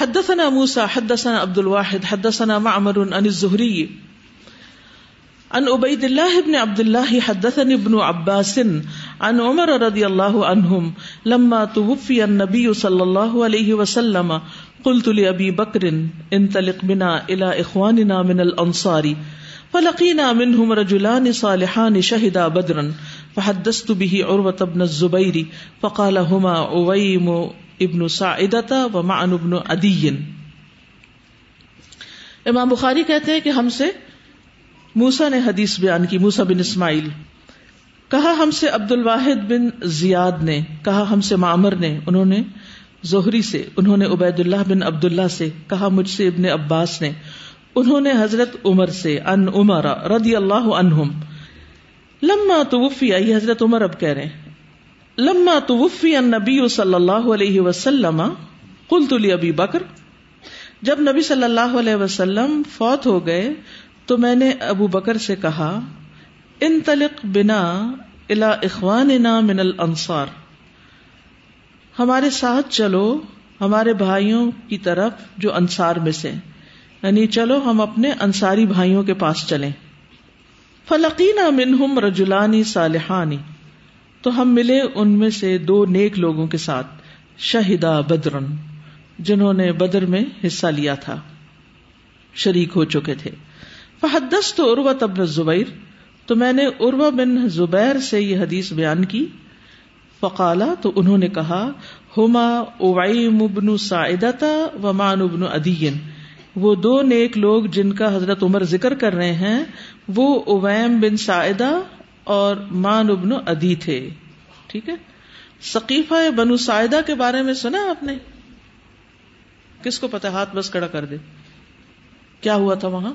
حدثنا موسى حدثنا عبد الواحد حدثنا معمر عن الزهري عن عبيد الله بن عبد الله حدثني ابن عباس عن عمر رضي الله عنهم لما توفي النبي صلى الله عليه وسلم قلت لأبي بكر انطلق بنا إلى إخواننا من الأنصار فلقينا منهم رجلان صالحان شهدا بدرا فحدثت به عروة بن الزبير فقال هما عويم بن ساعدة ومعن بن عدي. امام بخاری کہتے ہیں کہ ہم سے موسیٰ نے حدیث بیان کی، موسیٰ بن اسماعیل، کہا ہم سے عبد الواحد بن زیاد نے، کہا ہم سے معمر نے، انہوں نے زہری سے، انہوں نے عبید اللہ بن عبداللہ سے، کہا مجھ سے ابن عباس نے، انہوں نے حضرت عمر سے، ان عمر رضی اللہ عنہم لما توفی، یہ حضرت عمر اب کہہ رہے ہیں، لما توفی النبی صلی اللہ علیہ وسلم قلت لابی بکر، جب نبی صلی اللہ علیہ وسلم فوت ہو گئے تو میں نے ابو بکر سے کہا انطلق بنا الى اخواننا من الانصار، ہمارے ساتھ چلو ہمارے بھائیوں کی طرف جو انصار میں سے، یعنی چلو ہم اپنے انصاری بھائیوں کے پاس چلیں. فلقینا منہم رجلانی صالحانی، تو ہم ملے ان میں سے دو نیک لوگوں کے ساتھ، شہدا بدرن، جنہوں نے بدر میں حصہ لیا تھا، شریک ہو چکے تھے. فحدثت عروۃ بن الزبیر، تو میں نے عروہ بن زبیر سے یہ حدیث بیان کی. فقال، تو انہوں نے کہا ہما عویم بن ساعدۃ و معن بن عدی، وہ دو نیک لوگ جن کا حضرت عمر ذکر کر رہے ہیں وہ عویم بن ساعدہ اور معن بن عدی تھے. ٹھیک ہے، سقیفہ بنو ساعدہ کے بارے میں سنا آپ نے؟ کس کو پتا؟ ہاتھ بس کھڑا کر دے. کیا ہوا تھا وہاں؟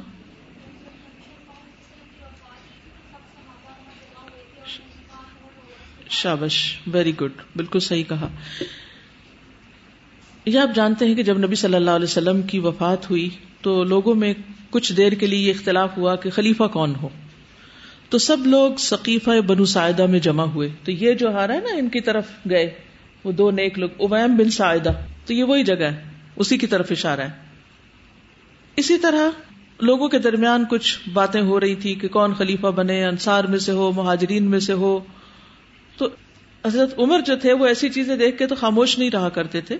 شابش، ویری گڈ، بالکل صحیح کہا. یہ آپ جانتے ہیں کہ جب نبی صلی اللہ علیہ وسلم کی وفات ہوئی تو لوگوں میں کچھ دیر کے لیے یہ اختلاف ہوا کہ خلیفہ کون ہو، تو سب لوگ سقیفہ بنو ساعدہ میں جمع ہوئے. تو یہ جو ہارا ہے نا، ان کی طرف گئے وہ دو نیک لوگ، عویم بن ساعدہ، تو یہ وہی جگہ ہے، اسی کی طرف اشارہ ہے. اسی طرح لوگوں کے درمیان کچھ باتیں ہو رہی تھی کہ کون خلیفہ بنے، انصار میں سے ہو، مہاجرین میں سے ہو. تو حضرت عمر جو تھے وہ ایسی چیزیں دیکھ کے تو خاموش نہیں رہا کرتے تھے.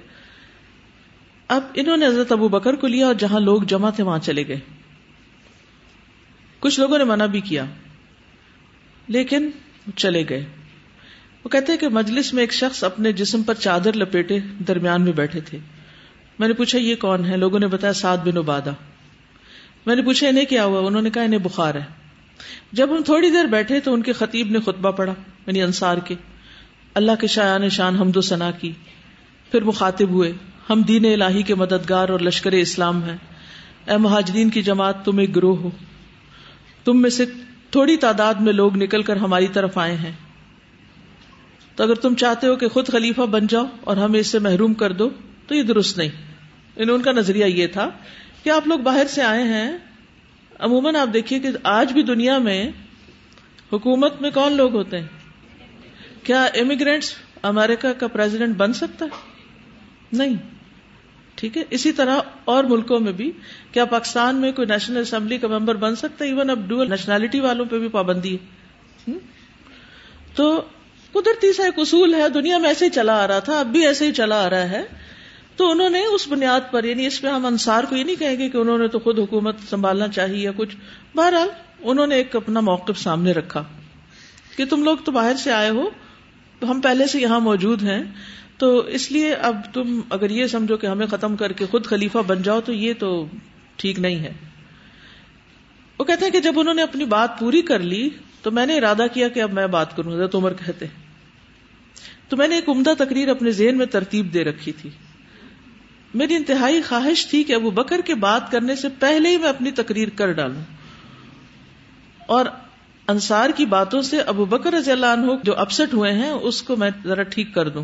اب انہوں نے حضرت ابو بکر کو لیا اور جہاں لوگ جمع تھے وہاں چلے گئے. کچھ لوگوں نے منع بھی کیا لیکن چلے گئے. وہ کہتے ہیں کہ مجلس میں ایک شخص اپنے جسم پر چادر لپیٹے درمیان میں بیٹھے تھے. میں نے پوچھا یہ کون ہے؟ لوگوں نے بتایا سعد بن عبادہ. میں نے پوچھا انہیں کیا ہوا؟ انہوں نے کہا انہیں بخار ہے. جب ہم تھوڑی دیر بیٹھے تو ان کے خطیب نے خطبہ پڑھا، یعنی انصار کے، اللہ کے شایان شان حمد و ثنا کی، پھر مخاطب ہوئے، ہم دین الہی کے مددگار اور لشکر اسلام ہیں، اے مہاجرین کی جماعت تم ایک گروہ ہو، تم میں سے تھوڑی تعداد میں لوگ نکل کر ہماری طرف آئے ہیں، تو اگر تم چاہتے ہو کہ خود خلیفہ بن جاؤ اور ہمیں اس سے محروم کر دو تو یہ درست نہیں. ان کا نظریہ یہ تھا کہ آپ لوگ باہر سے آئے ہیں. عموماً آپ دیکھیے کہ آج بھی دنیا میں حکومت میں کون لوگ ہوتے ہیں؟ کیا امیگرینٹس امریکہ کا پریزیڈنٹ بن سکتا ہے؟ نہیں. ٹھیک ہے، اسی طرح اور ملکوں میں بھی. کیا پاکستان میں کوئی نیشنل اسمبلی کا ممبر بن سکتا ہے؟ ایون اب ڈوئل نیشنلٹی والوں پہ بھی پابندی ہے. تو قدرتی سا ایک اصول ہے، دنیا میں ایسے ہی چلا آ رہا تھا، اب بھی ایسے ہی چلا آ رہا ہے. تو انہوں نے اس بنیاد پر، یعنی اس پہ ہم انصار کو یہ نہیں کہیں گے کہ انہوں نے تو خود حکومت سنبھالنا چاہیے یا کچھ. بہرحال انہوں نے ایک اپنا موقف سامنے رکھا کہ تم لوگ تو باہر سے آئے ہو، تو ہم پہلے سے یہاں موجود ہیں، تو اس لیے اب تم اگر یہ سمجھو کہ ہمیں ختم کر کے خود خلیفہ بن جاؤ تو یہ تو ٹھیک نہیں ہے. وہ کہتے ہیں کہ جب انہوں نے اپنی بات پوری کر لی تو میں نے ارادہ کیا کہ اب میں بات کروں. حضرت عمر کہتے ہیں تو میں نے ایک عمدہ تقریر اپنے ذہن میں ترتیب دے رکھی تھی. میری انتہائی خواہش تھی کہ ابو بکر کے بات کرنے سے پہلے ہی میں اپنی تقریر کر ڈالوں، اور انصار کی باتوں سے ابو بکر رضی اللہ عنہ جو اپسٹ ہوئے ہیں اس کو میں ذرا ٹھیک کر دوں،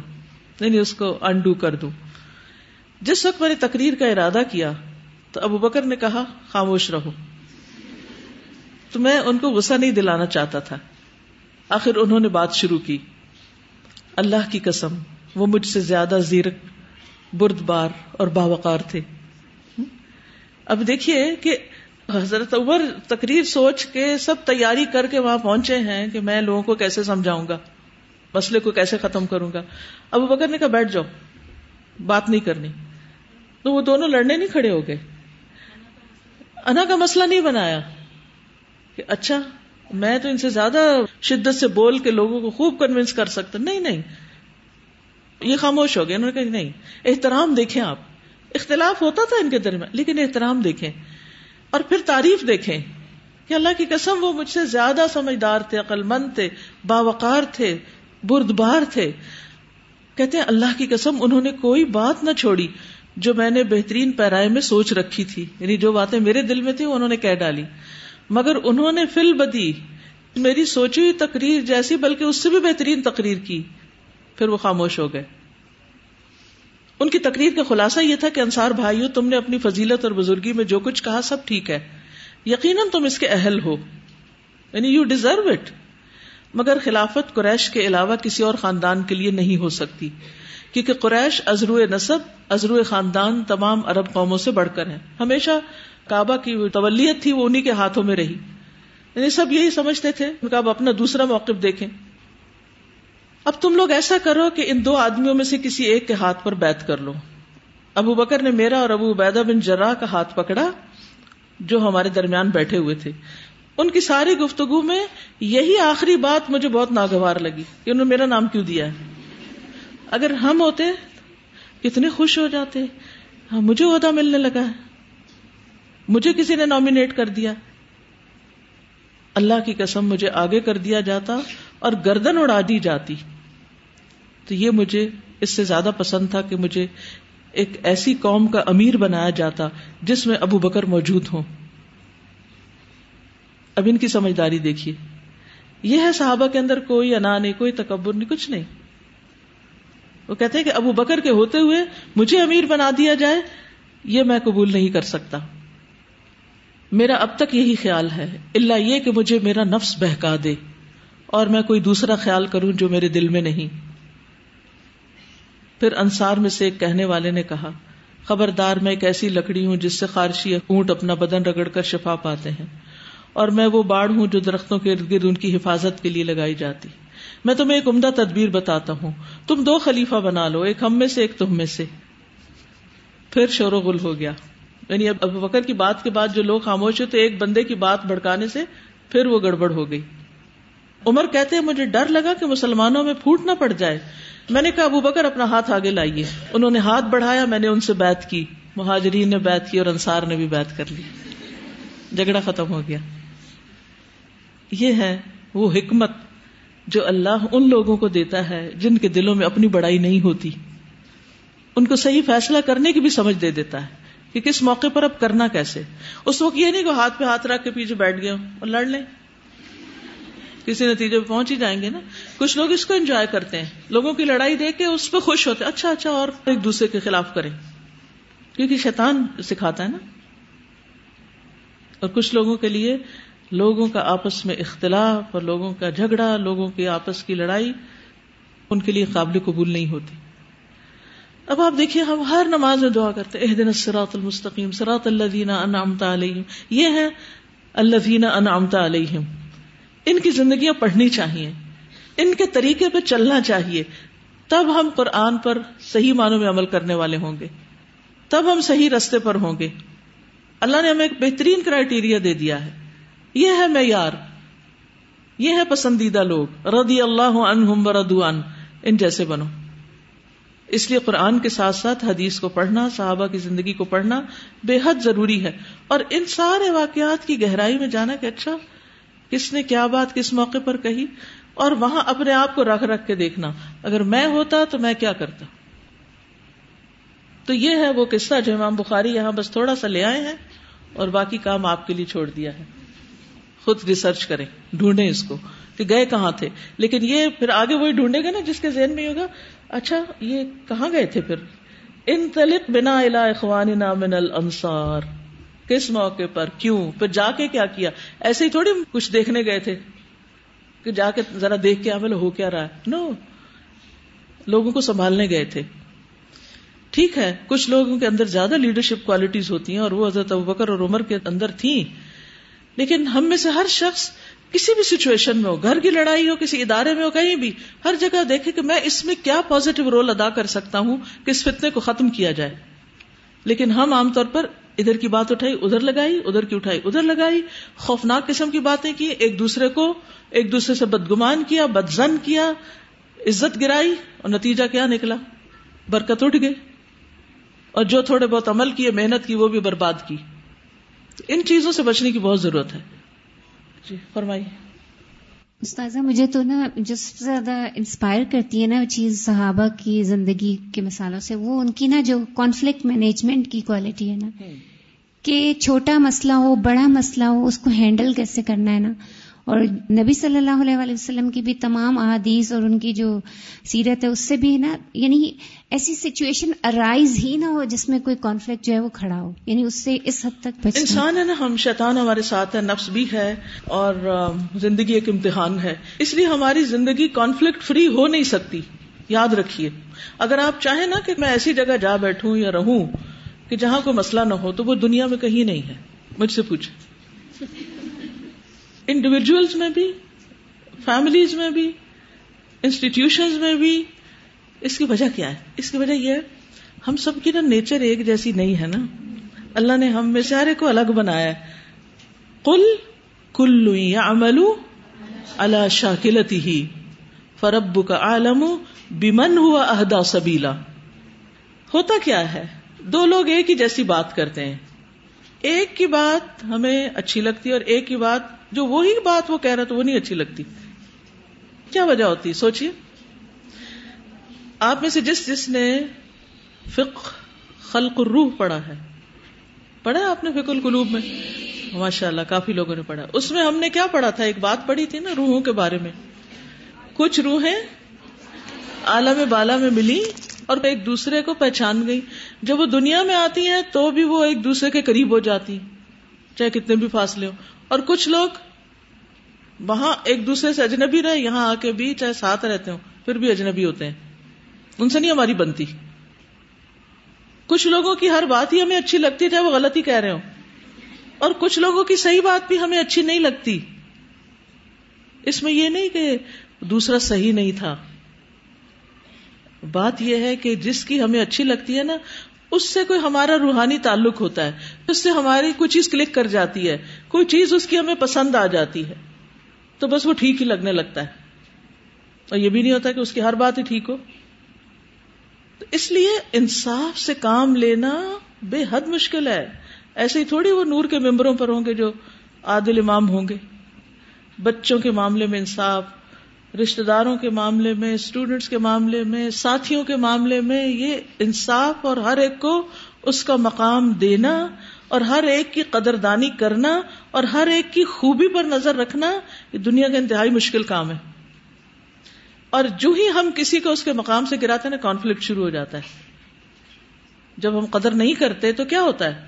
یعنی اس کو انڈو کر دوں. جس وقت میں نے تقریر کا ارادہ کیا تو ابو بکر نے کہا خاموش رہو. تو میں ان کو غصہ نہیں دلانا چاہتا تھا. آخر انہوں نے بات شروع کی. اللہ کی قسم وہ مجھ سے زیادہ زیرک بردبار اور باوقار تھے. اب دیکھیے کہ حضرت عمر تقریر سوچ کے سب تیاری کر کے وہاں پہنچے ہیں کہ میں لوگوں کو کیسے سمجھاؤں گا, مسئلے کو کیسے ختم کروں گا. ابو بکر نے کہا بیٹھ جاؤ, بات نہیں کرنی, تو وہ دونوں لڑنے نہیں کھڑے ہو گئے. انا کا مسئلہ نہیں بنایا کہ اچھا میں تو ان سے زیادہ شدت سے بول کے لوگوں کو خوب کنونس کر سکتا. نہیں نہیں, یہ خاموش ہو گئے. انہوں نے کہا نہیں, احترام دیکھیں آپ. اختلاف ہوتا تھا ان کے درمیان, لیکن احترام دیکھیں اور پھر تعریف دیکھیں کہ اللہ کی قسم وہ مجھ سے زیادہ سمجھدار تھے, عقل مند تھے, باوقار تھے, بردبار تھے. کہتے ہیں اللہ کی قسم انہوں نے کوئی بات نہ چھوڑی جو میں نے بہترین پیرائے میں سوچ رکھی تھی, یعنی جو باتیں میرے دل میں تھی وہ انہوں نے کہہ ڈالی, مگر انہوں نے فی البدی میری سوچی ہوئی تقریر جیسی بلکہ اس سے بھی بہترین تقریر کی. پھر وہ خاموش ہو گئے. ان کی تقریر کا خلاصہ یہ تھا کہ انصار بھائیو, تم نے اپنی فضیلت اور بزرگی میں جو کچھ کہا سب ٹھیک ہے, یقیناً تم اس کے اہل ہو, یعنی یو ڈیزرو اٹ, مگر خلافت قریش کے علاوہ کسی اور خاندان کے لیے نہیں ہو سکتی, کیونکہ قریش ازروئے نسب, ازروئے خاندان تمام عرب قوموں سے بڑھ کر ہیں. ہمیشہ کعبہ کی تولیت تھی وہ انہی کے ہاتھوں میں رہی, یعنی سب یہی سمجھتے تھے کہ اب اپنا دوسرا موقف دیکھیں. اب تم لوگ ایسا کرو کہ ان دو آدمیوں میں سے کسی ایک کے ہاتھ پر بیعت کر لو. ابو بکر نے میرا اور ابو عبیدہ بن جراح کا ہاتھ پکڑا جو ہمارے درمیان بیٹھے ہوئے تھے. ان کی ساری گفتگو میں یہی آخری بات مجھے بہت ناگوار لگی کہ انہوں نے میرا نام کیوں دیا ہے. اگر ہم ہوتے کتنے خوش ہو جاتے, ہاں مجھے عہدہ ملنے لگا ہے, مجھے کسی نے نامینیٹ کر دیا. اللہ کی قسم مجھے آگے کر دیا جاتا اور گردن اڑا دی جاتی. تو یہ مجھے اس سے زیادہ پسند تھا کہ مجھے ایک ایسی قوم کا امیر بنایا جاتا جس میں ابو بکر موجود ہوں. اب ان کی سمجھداری دیکھیے. یہ ہے صحابہ کے اندر کوئی انا نہیں, کوئی تکبر نہیں, کچھ نہیں. وہ کہتے ہیں کہ ابو بکر کے ہوتے ہوئے مجھے امیر بنا دیا جائے, یہ میں قبول نہیں کر سکتا. میرا اب تک یہی خیال ہے, اللہ یہ کہ مجھے میرا نفس بہکا دے اور میں کوئی دوسرا خیال کروں جو میرے دل میں نہیں. پھر انصار میں سے ایک کہنے والے نے کہا, خبردار میں ایک ایسی لکڑی ہوں جس سے خارشی اونٹ اپنا بدن رگڑ کر شفا پاتے ہیں, اور میں وہ باڑ ہوں جو درختوں کے ارد گرد ان کی حفاظت کے لیے لگائی جاتی. میں تمہیں ایک عمدہ تدبیر بتاتا ہوں, تم دو خلیفہ بنا لو, ایک ہم میں سے ایک تم میں سے. پھر شور و غل ہو گیا, یعنی اب ابو بکر کی بات کے بعد جو لوگ خاموش ہوتے ایک بندے کی بات بھڑکانے سے پھر وہ گڑبڑ ہو گئی. عمر کہتے ہیں مجھے ڈر لگا کہ مسلمانوں میں پھوٹ نہ پڑ جائے. میں نے کہا ابو بکر اپنا ہاتھ آگے لائیے. انہوں نے ہاتھ بڑھایا, میں نے ان سے بیعت کی, مہاجرین نے بیعت کی اور انصار نے بھی بیعت کر لی, جھگڑا ختم ہو گیا. یہ ہے وہ حکمت جو اللہ ان لوگوں کو دیتا ہے جن کے دلوں میں اپنی بڑائی نہیں ہوتی, ان کو صحیح فیصلہ کرنے کی بھی سمجھ دے دیتا ہے کہ کس موقع پر اب کرنا کیسے. اس وقت یہ نہیں کہ ہاتھ پہ ہاتھ رکھ کے پیچھے بیٹھ گئے اور لڑ لیں, کسی نتیجے پہ پہنچ ہی جائیں گے نا. کچھ لوگ اس کو انجوائے کرتے ہیں, لوگوں کی لڑائی دیکھ کے اس پہ خوش ہوتے, اچھا اور ایک دوسرے کے خلاف کریں, کیونکہ شیطان سکھاتا ہے نا. اور کچھ لوگوں کے لیے لوگوں کا آپس میں اختلاف اور لوگوں کا جھگڑا, لوگوں کی آپس کی لڑائی ان کے لیے قابل قبول نہیں ہوتی. اب آپ دیکھیے ہم ہر نماز میں دعا کرتے, اهدنا الصراط المستقیم صراط الذین انعمت علیہم. یہ ہے الذین انعمت علیہم. ان کی زندگیاں پڑھنی چاہیے, ان کے طریقے پہ چلنا چاہیے, تب ہم قرآن پر صحیح معنوں میں عمل کرنے والے ہوں گے, تب ہم صحیح رستے پر ہوں گے. اللہ نے ہمیں ایک بہترین کرائیٹیریا دے دیا ہے, یہ ہے معیار, یہ ہے پسندیدہ لوگ, رضی اللہ عنہم ورضوا عنہ, ان جیسے بنو. اس لیے قرآن کے ساتھ ساتھ حدیث کو پڑھنا, صحابہ کی زندگی کو پڑھنا بے حد ضروری ہے, اور ان سارے واقعات کی گہرائی میں جانا کہ اچھا کس نے کیا بات کس موقع پر کہی, اور وہاں اپنے آپ کو رکھ رکھ کے دیکھنا اگر میں ہوتا تو میں کیا کرتا. تو یہ ہے وہ قصہ جو امام بخاری یہاں بس تھوڑا سا لے آئے ہیں اور باقی کام آپ کے لیے چھوڑ دیا ہے. خود ریسرچ کریں, ڈھونڈیں اس کو کہ گئے کہاں تھے. لیکن یہ پھر آگے وہی ڈھونڈے گا نا جس کے ذہن میں ہوگا اچھا یہ کہاں گئے تھے. پھر انطلق بنا الی اخواننا من الانصار, کس موقع پر, کیوں, پھر جا کے کیا کیا. ایسے ہی تھوڑی کچھ دیکھنے گئے تھے کہ جا کے ذرا دیکھ کے عمل ہو کیا رہا ہے. نو لوگوں کو سنبھالنے گئے تھے. ٹھیک ہے کچھ لوگوں کے اندر زیادہ لیڈرشپ کوالٹیز ہوتی ہیں اور وہ حضرت ابو بکر اور عمر کے اندر تھیں، لیکن ہم میں سے ہر شخص کسی بھی سچویشن میں ہو، گھر کی لڑائی ہو، کسی ادارے میں ہو، کہیں بھی، ہر جگہ دیکھے کہ میں اس میں کیا پازیٹو رول ادا کر سکتا ہوں کہ اس فتنے کو ختم کیا جائے. لیکن ہم عام طور پر ادھر کی بات اٹھائی ادھر لگائی، ادھر کی اٹھائی ادھر لگائی، خوفناک قسم کی باتیں کی، ایک دوسرے کو، ایک دوسرے سے بدگمان کیا، بدظن کیا، عزت گرائی، اور نتیجہ کیا نکلا؟ برکت اٹھ گئی، اور جو تھوڑے بہت عمل کیے، محنت کی، وہ بھی برباد کی. ان چیزوں سے بچنے کی بہت ضرورت ہے. جی فرمائیے. استاذہ مجھے تو نا جو سب سے زیادہ انسپائر کرتی ہے نا چیز صحابہ کی زندگی کے مثالوں سے، وہ ان کی نا جو کانفلکٹ مینجمنٹ کی کوالٹی ہے نا، کہ چھوٹا مسئلہ ہو بڑا مسئلہ ہو اس کو ہینڈل کیسے کرنا ہے نا. اور نبی صلی اللہ علیہ وآلہ وسلم کی بھی تمام احادیث اور ان کی جو سیرت ہے اس سے بھی نا، یعنی ایسی سچویشن ارائز ہی نہ ہو جس میں کوئی کانفلکٹ جو ہے وہ کھڑا ہو، یعنی اس سے اس حد تک بچنا. انسان ہے نا، ہم شیطان ہمارے ساتھ ہے، نفس بھی ہے، اور زندگی ایک امتحان ہے، اس لیے ہماری زندگی کانفلکٹ فری ہو نہیں سکتی. یاد رکھیے، اگر آپ چاہیں نا کہ میں ایسی جگہ جا بیٹھوں یا رہوں کہ جہاں کوئی مسئلہ نہ ہو، تو وہ دنیا میں کہیں نہیں ہے. مجھ سے پوچھیں، انڈیویجولز میں بھی، فیملیز میں بھی، انسٹیٹیوشنز میں بھی. اس کی وجہ کیا ہے؟ اس کی وجہ یہ ہے ہم سب کی نا نیچر ایک جیسی نہیں ہے نا. اللہ نے ہم میں سارے کو الگ بنایا ہے. قل کل یعمل علی شاکلتہ فربک اعلم بمن ہوا اہدی سبیلا. ہوتا کیا ہے، دو لوگ ایک ہی جیسی بات کرتے ہیں، ایک کی بات ہمیں اچھی لگتی ہے اور ایک کی بات جو وہی بات وہ کہہ رہا تو وہ نہیں اچھی لگتی. کیا وجہ ہوتی؟ سوچیے. آپ میں سے جس جس نے فقہ خلق الروح پڑھا ہے، پڑھا آپ نے فقہ القلوب میں؟ ماشاء اللہ کافی لوگوں نے پڑھا. اس میں ہم نے کیا پڑھا تھا؟ ایک بات پڑھی تھی نا روحوں کے بارے میں. کچھ روحیں عالم بالا میں ملی اور ایک دوسرے کو پہچان گئی. جب وہ دنیا میں آتی ہیں تو بھی وہ ایک دوسرے کے قریب ہو جاتی، چاہے کتنے بھی فاصلے ہو. اور کچھ لوگ وہاں ایک دوسرے سے اجنبی رہے، یہاں آ کے بھی چاہے ساتھ رہتے ہوں پھر بھی اجنبی ہوتے ہیں، ان سے نہیں ہماری بنتی. کچھ لوگوں کی ہر بات ہی ہمیں اچھی لگتی ہے چاہے وہ غلط ہی کہہ رہے ہوں، اور کچھ لوگوں کی صحیح بات بھی ہمیں اچھی نہیں لگتی. اس میں یہ نہیں کہ دوسرا صحیح نہیں تھا، بات یہ ہے کہ جس کی ہمیں اچھی لگتی ہے نا، اس سے کوئی ہمارا روحانی تعلق ہوتا ہے، اس سے ہماری کوئی چیز کلک کر جاتی ہے، کوئی چیز اس کی ہمیں پسند آ جاتی ہے، تو بس وہ ٹھیک ہی لگنے لگتا ہے. اور یہ بھی نہیں ہوتا کہ اس کی ہر بات ہی ٹھیک ہو. تو اس لیے انصاف سے کام لینا بے حد مشکل ہے. ایسے ہی تھوڑی وہ نور کے ممبروں پر ہوں گے جو عادل امام ہوں گے. بچوں کے معاملے میں انصاف، رشتہ داروں کے معاملے میں، اسٹوڈنٹس کے معاملے میں، ساتھیوں کے معاملے میں، یہ انصاف اور ہر ایک کو اس کا مقام دینا اور ہر ایک کی قدردانی کرنا اور ہر ایک کی خوبی پر نظر رکھنا، یہ دنیا کا انتہائی مشکل کام ہے. اور جو ہی ہم کسی کو اس کے مقام سے گراتے ہیں نا، کانفلکٹ شروع ہو جاتا ہے. جب ہم قدر نہیں کرتے تو کیا ہوتا ہے؟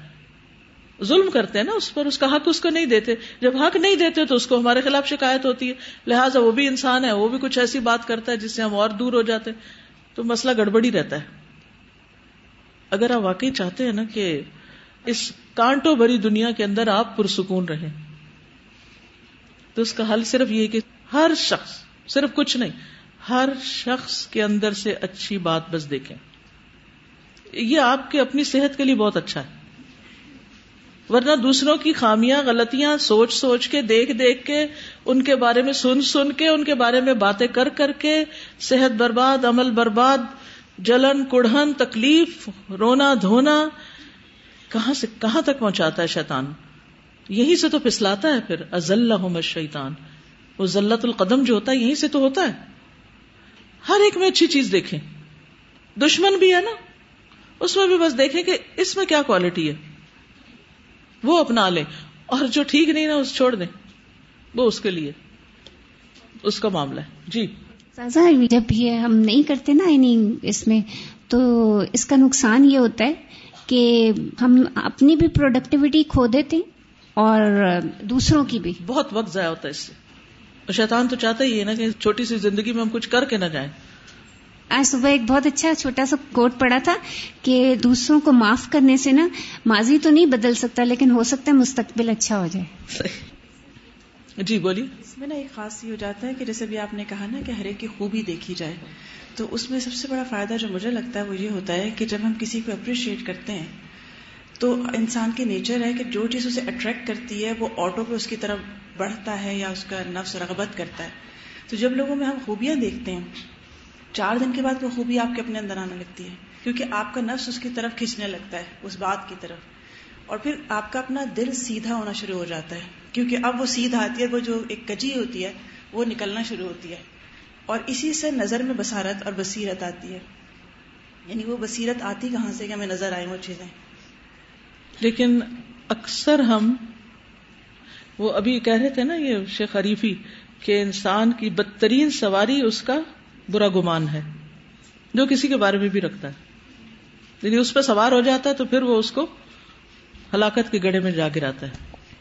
ظلم کرتے ہیں نا اس پر، اس کا حق اس کو نہیں دیتے. جب حق نہیں دیتے تو اس کو ہمارے خلاف شکایت ہوتی ہے. لہٰذا وہ بھی انسان ہے، وہ بھی کچھ ایسی بات کرتا ہے جس سے ہم اور دور ہو جاتے ہیں، تو مسئلہ گڑبڑی رہتا ہے. اگر آپ واقعی چاہتے ہیں نا کہ اس کانٹوں بھری دنیا کے اندر آپ پرسکون رہیں، تو اس کا حل صرف یہ کہ ہر شخص، صرف کچھ نہیں، ہر شخص کے اندر سے اچھی بات بس دیکھیں. یہ آپ کے اپنی صحت کے لیے بہت اچھا ہے، ورنہ دوسروں کی خامیاں، غلطیاں سوچ سوچ کے، دیکھ دیکھ کے، ان کے بارے میں سن سن کے، ان کے بارے میں باتیں کر کر کے، صحت برباد، عمل برباد، جلن، کڑھن، تکلیف، رونا دھونا، کہاں سے کہاں تک پہنچاتا ہے شیطان. یہی سے تو پھسلاتا ہے. پھر اذلہم الشیطان، وہ ذلت القدم جو ہوتا ہے یہی سے تو ہوتا ہے. ہر ایک میں اچھی چیز دیکھیں. دشمن بھی ہے نا، اس میں بھی بس دیکھیں کہ اس میں کیا کوالٹی ہے، وہ اپنا لیں، اور جو ٹھیک نہیں نا اس چھوڑ دیں، وہ اس کے لیے اس کا معاملہ ہے. جی سازا، جب یہ ہم نہیں کرتے نا یعنی اس میں، تو اس کا نقصان یہ ہوتا ہے کہ ہم اپنی بھی پروڈکٹیوٹی کھو دیتے اور دوسروں کی بھی. بہت وقت ضائع ہوتا ہے اس سے. شیطان تو چاہتا ہی ہے نا کہ چھوٹی سی زندگی میں ہم کچھ کر کے نہ جائیں. آج صبح ایک بہت اچھا چھوٹا سا کوٹ پڑا تھا کہ دوسروں کو معاف کرنے سے نا ماضی تو نہیں بدل سکتا لیکن ہو سکتا ہے مستقبل اچھا ہو جائے. جی بولیے. اس میں نا ایک خاص یہ ہو جاتا ہے کہ جیسے بھی آپ نے کہا نا کہ ہر ایک کی خوبی دیکھی جائے, تو اس میں سب سے بڑا فائدہ جو مجھے لگتا ہے وہ یہ ہوتا ہے کہ جب ہم کسی کو اپریشیٹ کرتے ہیں تو انسان کی نیچر ہے کہ جو چیز اسے اٹریکٹ کرتی ہے وہ آٹو پہ اس کی طرف بڑھتا ہے یا اس کا نفس رغبت کرتا ہے. تو جب لوگوں میں ہم خوبیاں دیکھتے ہیں 4 دن کے بعد وہ خوبی آپ کے اپنے اندر آنے لگتی ہے, کیونکہ آپ کا نفس اس کی طرف کھینچنے لگتا ہے, اس بات کی طرف, اور پھر آپ کا اپنا دل سیدھا ہونا شروع ہو جاتا ہے کیونکہ اب وہ سیدھا آتی ہے, وہ جو ایک کجی ہوتی ہے وہ نکلنا شروع ہوتی ہے. اور اسی سے نظر میں بصارت اور بصیرت آتی ہے, یعنی وہ بصیرت آتی کہاں سے کہ ہمیں نظر آئیں وہ چیزیں. لیکن اکثر ہم وہ ابھی کہہ رہے تھے نا یہ شیخ حریفی کہ انسان کی بدترین سواری اس کا برا گمان ہے جو کسی کے بارے میں بھی رکھتا ہے, لیکن اس پہ سوار ہو جاتا ہے تو پھر وہ اس کو ہلاکت کے گڑھے میں جا گراتا ہے.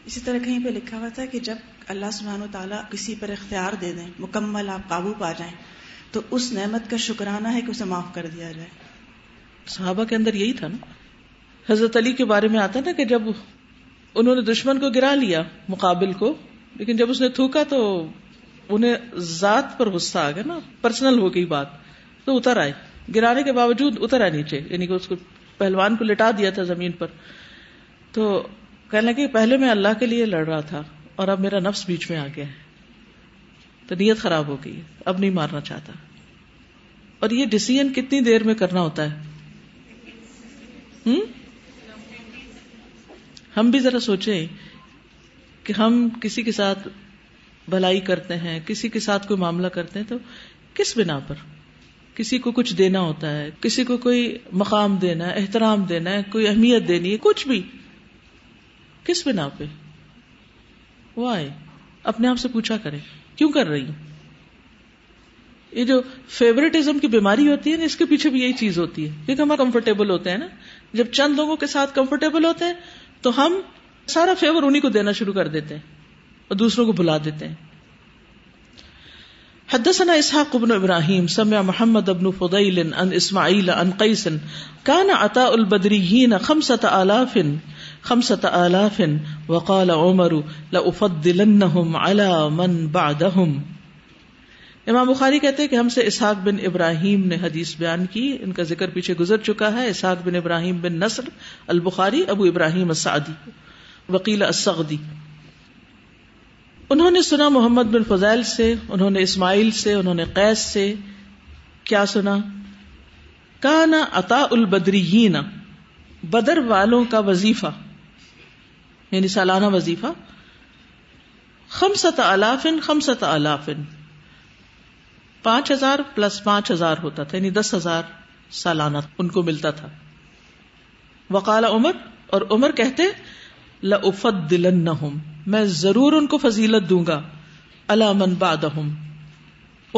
اسی طرح کہیں پہ لکھا ہوا تھا کہ جب اللہ سبحانہ و تعالیٰ کسی پر اختیار دے دیں, مکمل آپ قابو پا جائیں, تو اس نعمت کا شکرانہ ہے کہ اسے معاف کر دیا جائے. صحابہ کے اندر یہی تھا نا. حضرت علی کے بارے میں آتا نا کہ جب انہوں نے دشمن کو گرا لیا مقابل کو, لیکن جب اس نے تھوکا تو انہیں ذات پر غصہ آ گیا نا, پرسنل ہو گئی بات, تو اتر آئے, گرانے کے باوجود اتر آئے نیچے, یعنی کہ اس کو پہلوان کو لٹا دیا تھا زمین پر. تو کہنے لگے پہلے میں اللہ کے لیے لڑ رہا تھا اور اب میرا نفس بیچ میں آ گیا ہے, تو نیت خراب ہو گئی, اب نہیں مارنا چاہتا. اور یہ ڈیسیژن کتنی دیر میں کرنا ہوتا ہے, ہم بھی ذرا سوچیں کہ ہم کسی کے ساتھ بھلائی کرتے ہیں, کسی کے ساتھ کوئی معاملہ کرتے ہیں, تو کس بنا پر؟ کسی کو کچھ دینا ہوتا ہے, کسی کو کوئی مقام دینا ہے, احترام دینا ہے, کوئی اہمیت دینی ہے, کچھ بھی کس بنا پہ؟ وہ آئے اپنے آپ سے پوچھا کریں کیوں کر رہی ہوں. یہ جو فیورٹزم کی بیماری ہوتی ہے نا, اس کے پیچھے بھی یہی چیز ہوتی ہے, کیونکہ ہم کمفرٹیبل ہوتے ہیں نا, جب چند لوگوں کے ساتھ کمفرٹیبل ہوتے ہیں تو ہم سارا فیور انہیں کو دینا شروع کر دیتے ہیں اور دوسروں کو بھلا دیتے ہیں. حدثنا اسحاق بن ابراہیم سمع محمد بن فضیل عن اسماعیل عن قیس کان عطاء البدریین 5,000 وقال عمر لأفضلنهم على من بعدهم. امام بخاری کہتے ہیں کہ ہم سے اسحاق بن ابراہیم نے حدیث بیان کی, ان کا ذکر پیچھے گزر چکا ہے, اسحاق بن ابراہیم بن نصر البخاری ابو ابراہیم السعدی وقیل السغدی. انہوں نے سنا محمد بن فضیل سے, انہوں نے اسماعیل سے, انہوں نے قیس سے. کیا سنا؟ کان عطاء البدریین, بدر والوں کا وظیفہ یعنی سالانہ وظیفہ, 5,000 5,000 + 5,000 ہوتا تھا, یعنی 10,000 سالانہ ان کو ملتا تھا. وقال عمر, اور عمر کہتے لأفضلنهم, میں ضرور ان کو فضیلت دوں گا, علی من بعدہم,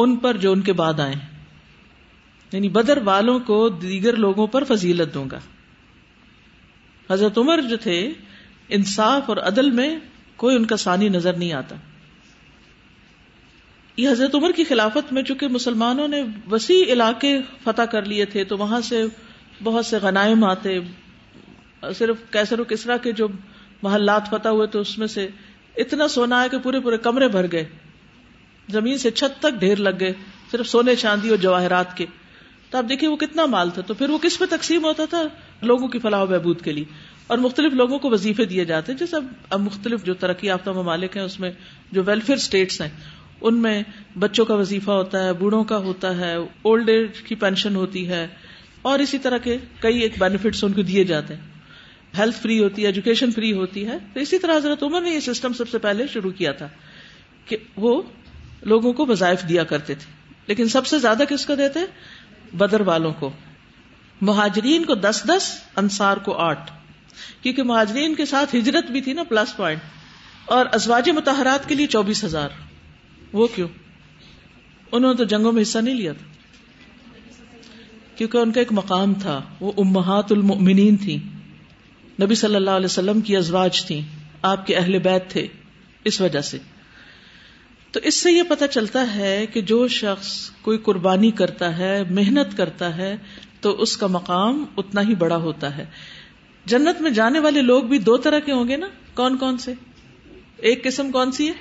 ان پر جو ان کے بعد آئیں, یعنی بدر والوں کو دیگر لوگوں پر فضیلت دوں گا. حضرت عمر جو تھے انصاف اور عدل میں کوئی ان کا ثانی نظر نہیں آتا. یہ حضرت عمر کی خلافت میں چونکہ مسلمانوں نے وسیع علاقے فتح کر لیے تھے, تو وہاں سے بہت سے غنائم آتے, صرف کیسر و کسرا کے جو محلات فتح ہوئے تو اس میں سے اتنا سونا ہے کہ پورے پورے کمرے بھر گئے, زمین سے چھت تک ڈھیر لگ گئے صرف سونے چاندی اور جواہرات کے. تو آپ دیکھیں وہ کتنا مال تھا, تو پھر وہ کس پہ تقسیم ہوتا تھا؟ لوگوں کی فلاح و بہبود کے لیے, اور مختلف لوگوں کو وظیفے دیے جاتے, جیسے اب مختلف جو ترقی یافتہ ممالک ہیں اس میں جو ویلفیئر اسٹیٹس ہیں ان میں بچوں کا وظیفہ ہوتا ہے, بوڑھوں کا ہوتا ہے, اولڈ ایج کی پینشن ہوتی ہے, اور اسی طرح کے کئی ایک بینیفٹس ان کو دیے جاتے ہیں, ہیلتھ فری ہوتی ہے, ایجوکیشن فری ہوتی ہے. تو اسی طرح حضرت عمر نے یہ سسٹم سب سے پہلے شروع کیا تھا کہ وہ لوگوں کو وظائف دیا کرتے تھے, لیکن سب سے زیادہ کس کو دیتے؟ بدر والوں کو. مہاجرین کو 10, انصار کو 8, کیونکہ مہاجرین کے ساتھ ہجرت بھی تھی نا, پلس پوائنٹ. اور ازواج مطہرات کے لیے 24,000. وہ کیوں؟ انہوں نے تو جنگوں میں حصہ نہیں لیا تھا, کیونکہ ان کا ایک مقام تھا, وہ امہات المؤمنین تھیں, نبی صلی اللہ علیہ وسلم کی ازواج تھیں, آپ کے اہل بیت تھے, اس وجہ سے. تو اس سے یہ پتہ چلتا ہے کہ جو شخص کوئی قربانی کرتا ہے، محنت کرتا ہے، تو اس کا مقام اتنا ہی بڑا ہوتا ہے۔ جنت میں جانے والے لوگ بھی دو طرح کے ہوں گے نا، کون کون سے؟ ایک قسم کون سی ہے؟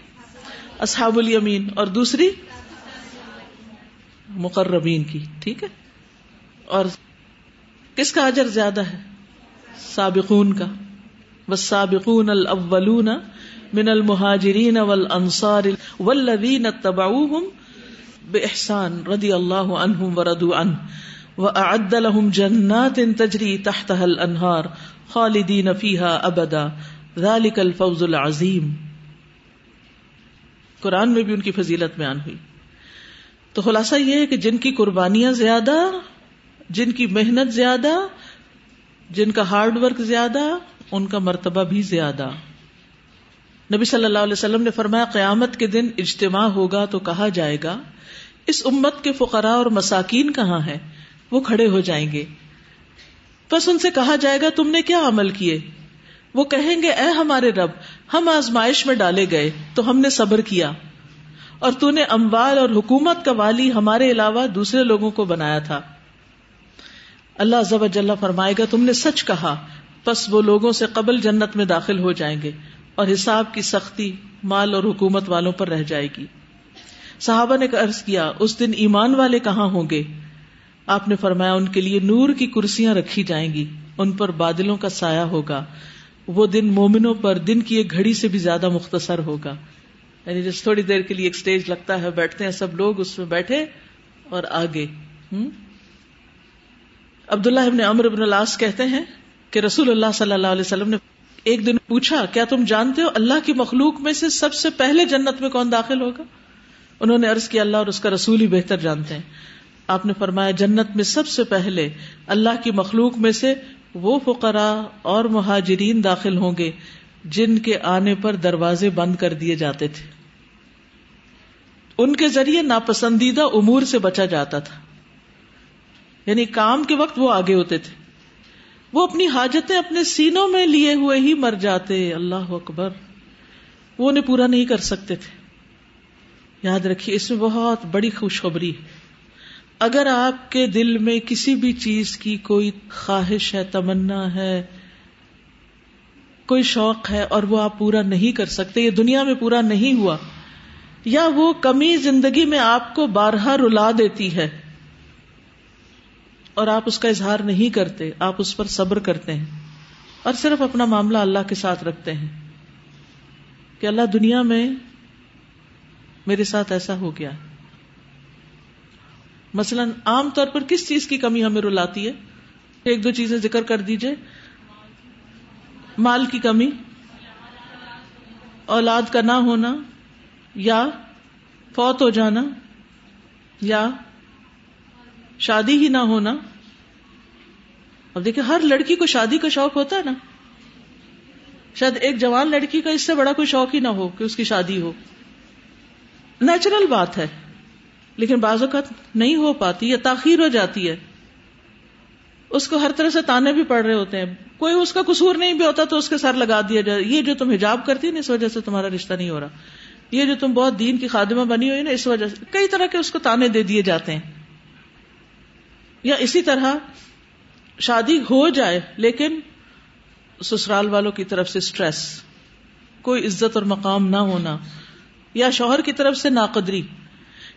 اصحاب الیمین، اور دوسری مقربین کی، ٹھیک ہے۔ اور کس کا اجر زیادہ ہے؟ سابقون کا، والسابقون الاولون من المہاجرین والانصار والذین اتبعوہم باحسان رضی اللہ عنہم ورضوا عنہ واعد لہم جنات تجری تحتها الانہار خالدین فیہا ابدا ذالک الفوز العظیم۔ قرآن میں بھی ان کی فضیلت بیان ہوئی۔ تو خلاصہ یہ ہے کہ جن کی قربانیاں زیادہ، جن کی محنت زیادہ، جن کا ہارڈ ورک زیادہ، ان کا مرتبہ بھی زیادہ۔ نبی صلی اللہ علیہ وسلم نے فرمایا قیامت کے دن اجتماع ہوگا تو کہا جائے گا اس امت کے فقراء اور مساکین کہاں ہیں؟ وہ کھڑے ہو جائیں گے، پس ان سے کہا جائے گا تم نے کیا عمل کیے؟ وہ کہیں گے اے ہمارے رب، ہم آزمائش میں ڈالے گئے تو ہم نے صبر کیا، اور تو نے اموال اور حکومت کا والی ہمارے علاوہ دوسرے لوگوں کو بنایا تھا۔ اللہ عز و جل فرمائے گا تم نے سچ کہا، پس وہ لوگوں سے قبل جنت میں داخل ہو جائیں گے اور حساب کی سختی مال اور حکومت والوں پر رہ جائے گی۔ صحابہ نے عرض کیا اس دن ایمان والے کہاں ہوں گے؟ آپ نے فرمایا ان کے لیے نور کی کرسیاں رکھی جائیں گی، ان پر بادلوں کا سایہ ہوگا۔ وہ دن مومنوں پر دن کی ایک گھڑی سے بھی زیادہ مختصر ہوگا، یعنی جس تھوڑی دیر کے لیے ایک سٹیج لگتا ہے، بیٹھتے ہیں سب لوگ، اس میں بیٹھے اور آگے۔ عبد اللہ بن عمرو بن العاص کہتے ہیں کہ رسول اللہ صلی اللہ علیہ وسلم نے ایک دن پوچھا کیا تم جانتے ہو اللہ کی مخلوق میں سے سب سے پہلے جنت میں کون داخل ہوگا؟ انہوں نے عرض کیا اللہ اور اس کا رسول ہی بہتر جانتے ہیں۔ آپ نے فرمایا جنت میں سب سے پہلے اللہ کی مخلوق میں سے وہ فقراء اور مہاجرین داخل ہوں گے جن کے آنے پر دروازے بند کر دیے جاتے تھے، ان کے ذریعے ناپسندیدہ امور سے بچا جاتا تھا، یعنی کام کے وقت وہ آگے ہوتے تھے، وہ اپنی حاجتیں اپنے سینوں میں لیے ہوئے ہی مر جاتے، اللہ اکبر، وہ انہیں پورا نہیں کر سکتے تھے۔ یاد رکھیے اس میں بہت بڑی خوشخبری ہے، اگر آپ کے دل میں کسی بھی چیز کی کوئی خواہش ہے، تمنا ہے، کوئی شوق ہے اور وہ آپ پورا نہیں کر سکتے، یہ دنیا میں پورا نہیں ہوا، یا وہ کمی زندگی میں آپ کو بارہا رلا دیتی ہے اور آپ اس کا اظہار نہیں کرتے، آپ اس پر صبر کرتے ہیں اور صرف اپنا معاملہ اللہ کے ساتھ رکھتے ہیں کہ اللہ دنیا میں میرے ساتھ ایسا ہو گیا۔ مثلا عام طور پر کس چیز کی کمی ہمیں رلاتی ہے؟ ایک دو چیزیں ذکر کر دیجئے، مال کی کمی، اولاد کا نہ ہونا، یا فوت ہو جانا، یا شادی ہی نہ ہونا۔ اب دیکھیں ہر لڑکی کو شادی کا شوق ہوتا ہے نا، شاید ایک جوان لڑکی کا اس سے بڑا کوئی شوق ہی نہ ہو کہ اس کی شادی ہو، نیچرل بات ہے، لیکن بعض اوقات نہیں ہو پاتی یا تاخیر ہو جاتی ہے، اس کو ہر طرح سے تانے بھی پڑ رہے ہوتے ہیں، کوئی اس کا قصور نہیں بھی ہوتا تو اس کے سر لگا دیا جائے یہ جو تم حجاب کرتی ہے نا اس وجہ سے تمہارا رشتہ نہیں ہو رہا، یہ جو تم بہت دین کی خادمہ بنی ہوئی نا اس وجہ سے، کئی طرح کے اس کو تانے دے دیے جاتے ہیں۔ یا اسی طرح شادی ہو جائے لیکن سسرال والوں کی طرف سے سٹریس، کوئی عزت اور مقام نہ ہونا، یا شوہر کی طرف سے ناقدری،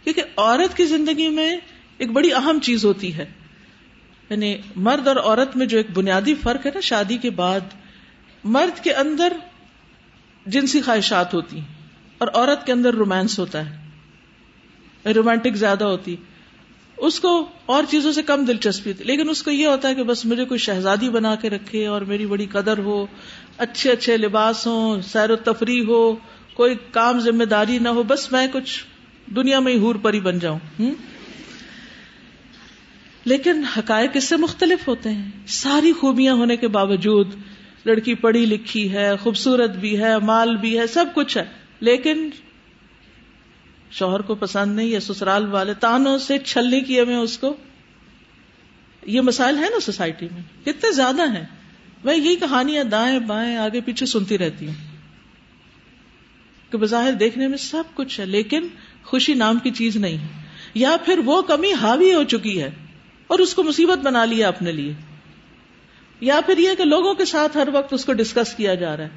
کیونکہ عورت کی زندگی میں ایک بڑی اہم چیز ہوتی ہے، یعنی مرد اور عورت میں جو ایک بنیادی فرق ہے نا، شادی کے بعد مرد کے اندر جنسی خواہشات ہوتی ہیں اور عورت کے اندر رومانس ہوتا ہے، رومانٹک زیادہ ہوتی، اس کو اور چیزوں سے کم دلچسپی تھی، لیکن اس کو یہ ہوتا ہے کہ بس مجھے کوئی شہزادی بنا کے رکھے اور میری بڑی قدر ہو، اچھے اچھے لباس ہوں، سیر و تفریح ہو، کوئی کام ذمہ داری نہ ہو، بس میں کچھ دنیا میں ہی حور پری بن جاؤں۔ لیکن حقائق اس سے مختلف ہوتے ہیں، ساری خوبیاں ہونے کے باوجود، لڑکی پڑھی لکھی ہے، خوبصورت بھی ہے، مال بھی ہے، سب کچھ ہے، لیکن شوہر کو پسند نہیں، یا سسرال والے تانوں سے چھلنے کیے ہوئے اس کو۔ یہ مسائل ہے نا سوسائٹی میں کتنے زیادہ ہیں، میں یہی کہانیاں دائیں بائیں آگے پیچھے سنتی رہتی ہوں۔ کہ بظاہر دیکھنے میں سب کچھ ہے لیکن خوشی نام کی چیز نہیں ہے، یا پھر وہ کمی حاوی ہو چکی ہے اور اس کو مصیبت بنا لیا اپنے لیے، یا پھر یہ کہ لوگوں کے ساتھ ہر وقت اس کو ڈسکس کیا جا رہا ہے،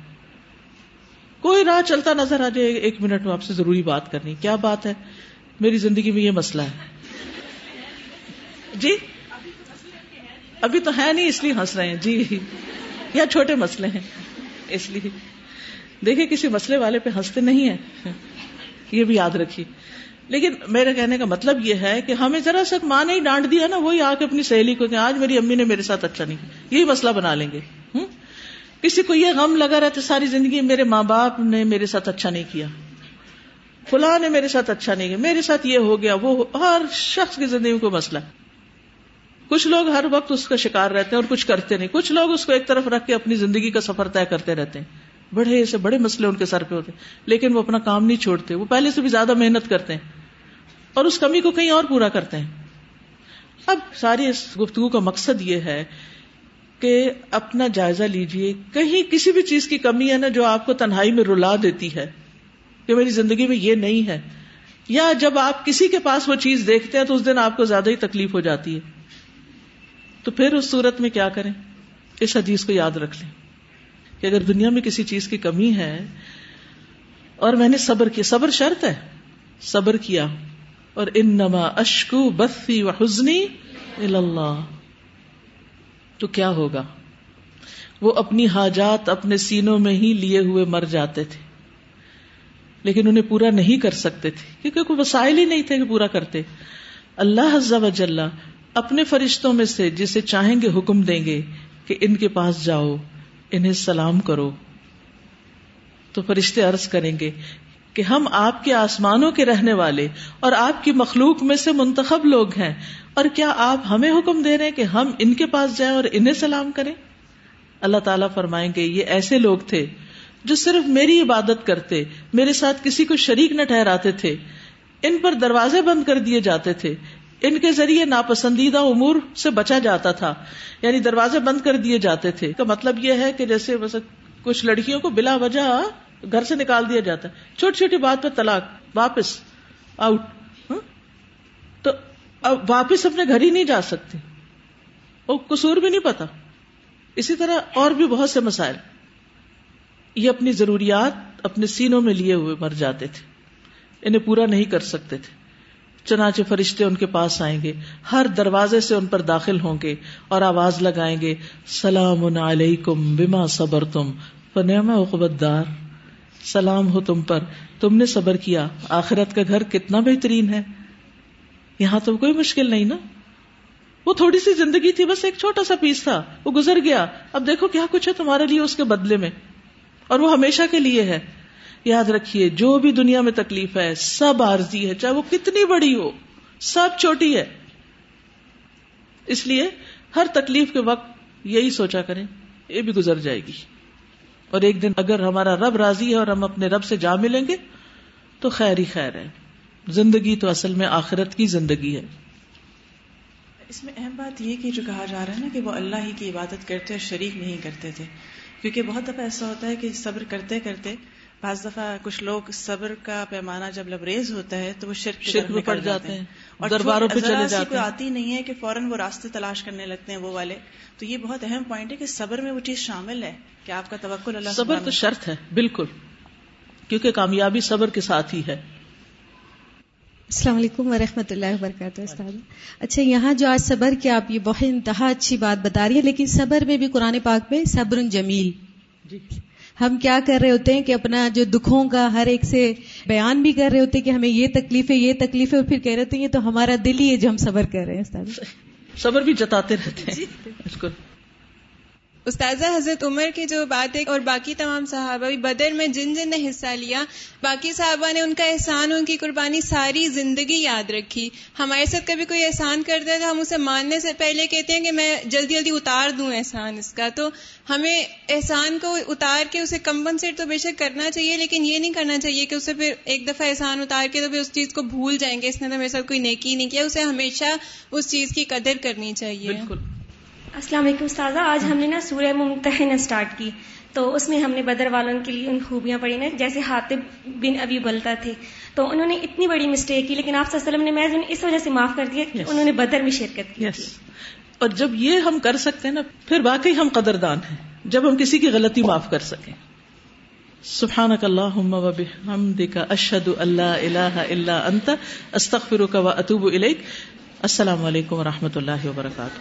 کوئی راہ چلتا نظر آ جائے، ایک منٹ میں آپ سے ضروری بات کرنی، کیا بات ہے، میری زندگی میں یہ مسئلہ ہے، جی ابھی تو ہے نہیں اس لیے ہنس رہے ہیں، جی یا چھوٹے مسئلے ہیں اس لیے، دیکھیں کسی مسئلے والے پہ ہنستے نہیں ہیں، یہ بھی یاد رکھیے. لیکن میرے کہنے کا مطلب یہ ہے کہ ہمیں ذرا سا ماں نے ہی ڈانٹ دیا نا، وہی آ کے اپنی سہیلی کو کہ آج میری امی نے میرے ساتھ اچھا نہیں کیا، یہی مسئلہ بنا لیں گے. کسی کو یہ غم لگا رہتا ساری زندگی، میرے ماں باپ نے میرے ساتھ اچھا نہیں کیا، فلاں نے میرے ساتھ اچھا نہیں کیا، میرے ساتھ یہ ہو گیا وہ، ہر شخص کی زندگی میں کوئی مسئلہ. کچھ لوگ ہر وقت اس کا شکار رہتے ہیں اور کچھ کرتے نہیں، کچھ لوگ اس کو ایک طرف رکھ کے اپنی زندگی کا سفر طے کرتے رہتے ہیں، بڑے سے بڑے مسئلے ان کے سر پہ ہوتے ہیں لیکن وہ اپنا کام نہیں چھوڑتے، وہ پہلے سے بھی زیادہ محنت کرتے ہیں اور اس کمی کو کہیں اور پورا کرتے ہیں. اب ساری اس گفتگو کا مقصد یہ ہے کہ اپنا جائزہ لیجئے، کہیں کسی بھی چیز کی کمی ہے نا جو آپ کو تنہائی میں رلا دیتی ہے کہ میری زندگی میں یہ نہیں ہے، یا جب آپ کسی کے پاس وہ چیز دیکھتے ہیں تو اس دن آپ کو زیادہ ہی تکلیف ہو جاتی ہے، تو پھر اس صورت میں کیا کریں؟ اس حدیث کو یاد رکھ لیں کہ اگر دنیا میں کسی چیز کی کمی ہے اور میں نے صبر کیا، صبر شرط ہے، صبر کیا، اور انما اشکو بثی وحزنی الی اللہ، تو کیا ہوگا؟ وہ اپنی حاجات اپنے سینوں میں ہی لیے ہوئے مر جاتے تھے لیکن انہیں پورا نہیں کر سکتے تھے کیونکہ کوئی وسائل ہی نہیں تھے کہ پورا کرتے. اللہ عز و جل اپنے فرشتوں میں سے جسے چاہیں گے حکم دیں گے کہ ان کے پاس جاؤ، انہیں سلام کرو، تو فرشتے عرض کریں گے کہ ہم آپ کے آسمانوں کے رہنے والے اور آپ کی مخلوق میں سے منتخب لوگ ہیں، اور کیا آپ ہمیں حکم دے رہے ہیں کہ ہم ان کے پاس جائیں اور انہیں سلام کریں؟ اللہ تعالیٰ فرمائیں گے یہ ایسے لوگ تھے جو صرف میری عبادت کرتے، میرے ساتھ کسی کو شریک نہ ٹھہراتے تھے، ان پر دروازے بند کر دیے جاتے تھے، ان کے ذریعے ناپسندیدہ امور سے بچا جاتا تھا، یعنی دروازے بند کر دیے جاتے تھے. کا مطلب یہ ہے کہ جیسے کچھ لڑکیوں کو بلا وجہ گھر سے نکال دیا جاتا ہے، چھوٹی چھوٹی بات پر طلاق، واپس آؤٹ، تو اب واپس اپنے گھر ہی نہیں جا سکتی اور قصور بھی نہیں پتا. اسی طرح اور بھی بہت سے مسائل، یہ اپنی ضروریات اپنے سینوں میں لیے ہوئے مر جاتے تھے، انہیں پورا نہیں کر سکتے تھے. چنانچہ فرشتے ان کے پاس آئیں گے، ہر دروازے سے ان پر داخل ہوں گے اور آواز لگائیں گے سلام علیکم بما صبرتم فنعم عقبی الدار، سلام ہو تم پر، تم نے صبر کیا، آخرت کا گھر کتنا بہترین ہے. یہاں تو کوئی مشکل نہیں نا، وہ تھوڑی سی زندگی تھی، بس ایک چھوٹا سا پیس تھا، وہ گزر گیا، اب دیکھو کیا کچھ ہے تمہارے لیے اس کے بدلے میں، اور وہ ہمیشہ کے لیے ہے. یاد رکھیے جو بھی دنیا میں تکلیف ہے سب عارضی ہے، چاہے وہ کتنی بڑی ہو، سب چھوٹی ہے. اس لیے ہر تکلیف کے وقت یہی سوچا کریں یہ بھی گزر جائے گی، اور ایک دن اگر ہمارا رب راضی ہے اور ہم اپنے رب سے جا ملیں گے تو خیر ہی خیر ہے. زندگی تو اصل میں آخرت کی زندگی ہے. اس میں اہم بات یہ کہ جو کہا جا رہا ہے نا کہ وہ اللہ ہی کی عبادت کرتے اور شریک نہیں کرتے تھے، کیونکہ بہت دفعہ ایسا ہوتا ہے کہ صبر کرتے کرتے بعض دفعہ کچھ لوگ صبر کا پیمانہ جب لبریز ہوتا ہے تو وہ شرک میں پڑ جاتے ہیں اور درباروں پہ چلے جاتے ہیں، آتی نہیں ہے کہ فوراً وہ راستے تلاش کرنے لگتے ہیں وہ والے. تو یہ بہت اہم پوائنٹ ہے کہ صبر میں وہ چیز شامل ہے کہ آپ کا توکل اللہ، صبر تو شرط ہے بالکل، کیونکہ کامیابی صبر کے ساتھ ہی ہے. السلام علیکم ورحمۃ اللہ وبرکاتہ. استاد، اچھا یہاں جو آج صبر کی آپ یہ بہت انتہا اچھی بات بتا رہی ہیں، لیکن صبر میں بھی قرآن پاک میں صبر جمیل، جی ہم کیا کر رہے ہوتے ہیں کہ اپنا جو دکھوں کا ہر ایک سے بیان بھی کر رہے ہوتے ہیں کہ ہمیں یہ تکلیف ہے اور پھر کہہ رہے ہوتے ہیں یہ تو ہمارا دل ہی ہے جو ہم صبر کر رہے ہیں. استاد صبر بھی جتاتے رہتے ہیں بالکل. استاذہ حضرت عمر کی جو بات ہے اور باقی تمام صحابہ بھی، بدر میں جن نے حصہ لیا باقی صحابہ نے ان کا احسان، ان کی قربانی ساری زندگی یاد رکھی. ہمارے ساتھ کبھی کوئی احسان کرتا ہے تو ہم اسے ماننے سے پہلے کہتے ہیں کہ میں جلدی اتار دوں احسان اس کا، تو ہمیں احسان کو اتار کے اسے کمپنسیٹ تو بے شک کرنا چاہیے، لیکن یہ نہیں کرنا چاہیے کہ اسے پھر ایک دفعہ احسان اتار کے تو پھر اس چیز کو بھول جائیں گے اس نے تو میرے ساتھ کوئی نیکی نہیں کیا. اسے ہمیشہ اس چیز کی قدر کرنی چاہیے. بالکل السلام علیکم استاذہ، آج ہم نے نا سورہ ممتحنہ سٹارٹ کی، تو اس میں ہم نے بدر والوں کے لیے ان خوبیاں پڑھی نا، جیسے حاطب بن ابی بلتعہ تھے تو انہوں نے اتنی بڑی مسٹیک کی، لیکن آپ صلی اللہ علیہ وسلم نے محض انہیں اس وجہ سے معاف کر دیا کہ انہوں نے بدر میں شرکت کی. اور جب یہ ہم کر سکتے ہیں نا، پھر واقعی ہم قدردان ہیں جب ہم کسی کی غلطی معاف کر سکیں. سبحانک اللہم و بحمدک، اشہد ان لا الہ الا انت، استغفرک و اتوب الیک. السلام علیکم و رحمۃ اللہ وبرکاتہ.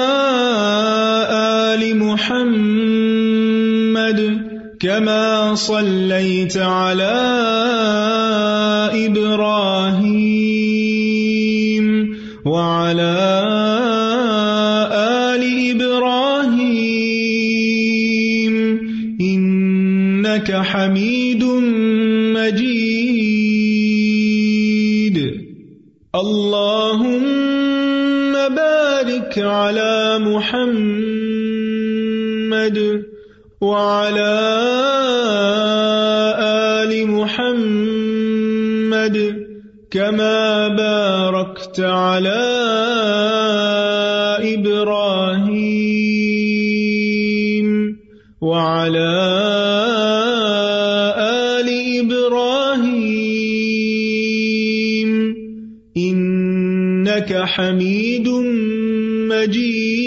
آل محمد كما صليت على إبراهيم وعلى آل إبراهيم إنك حميد مجيد. اللهم بارك على محمد وعلى آل محمد كما باركت على إبراهيم وعلى آل إبراهيم إنك حميد مجيد.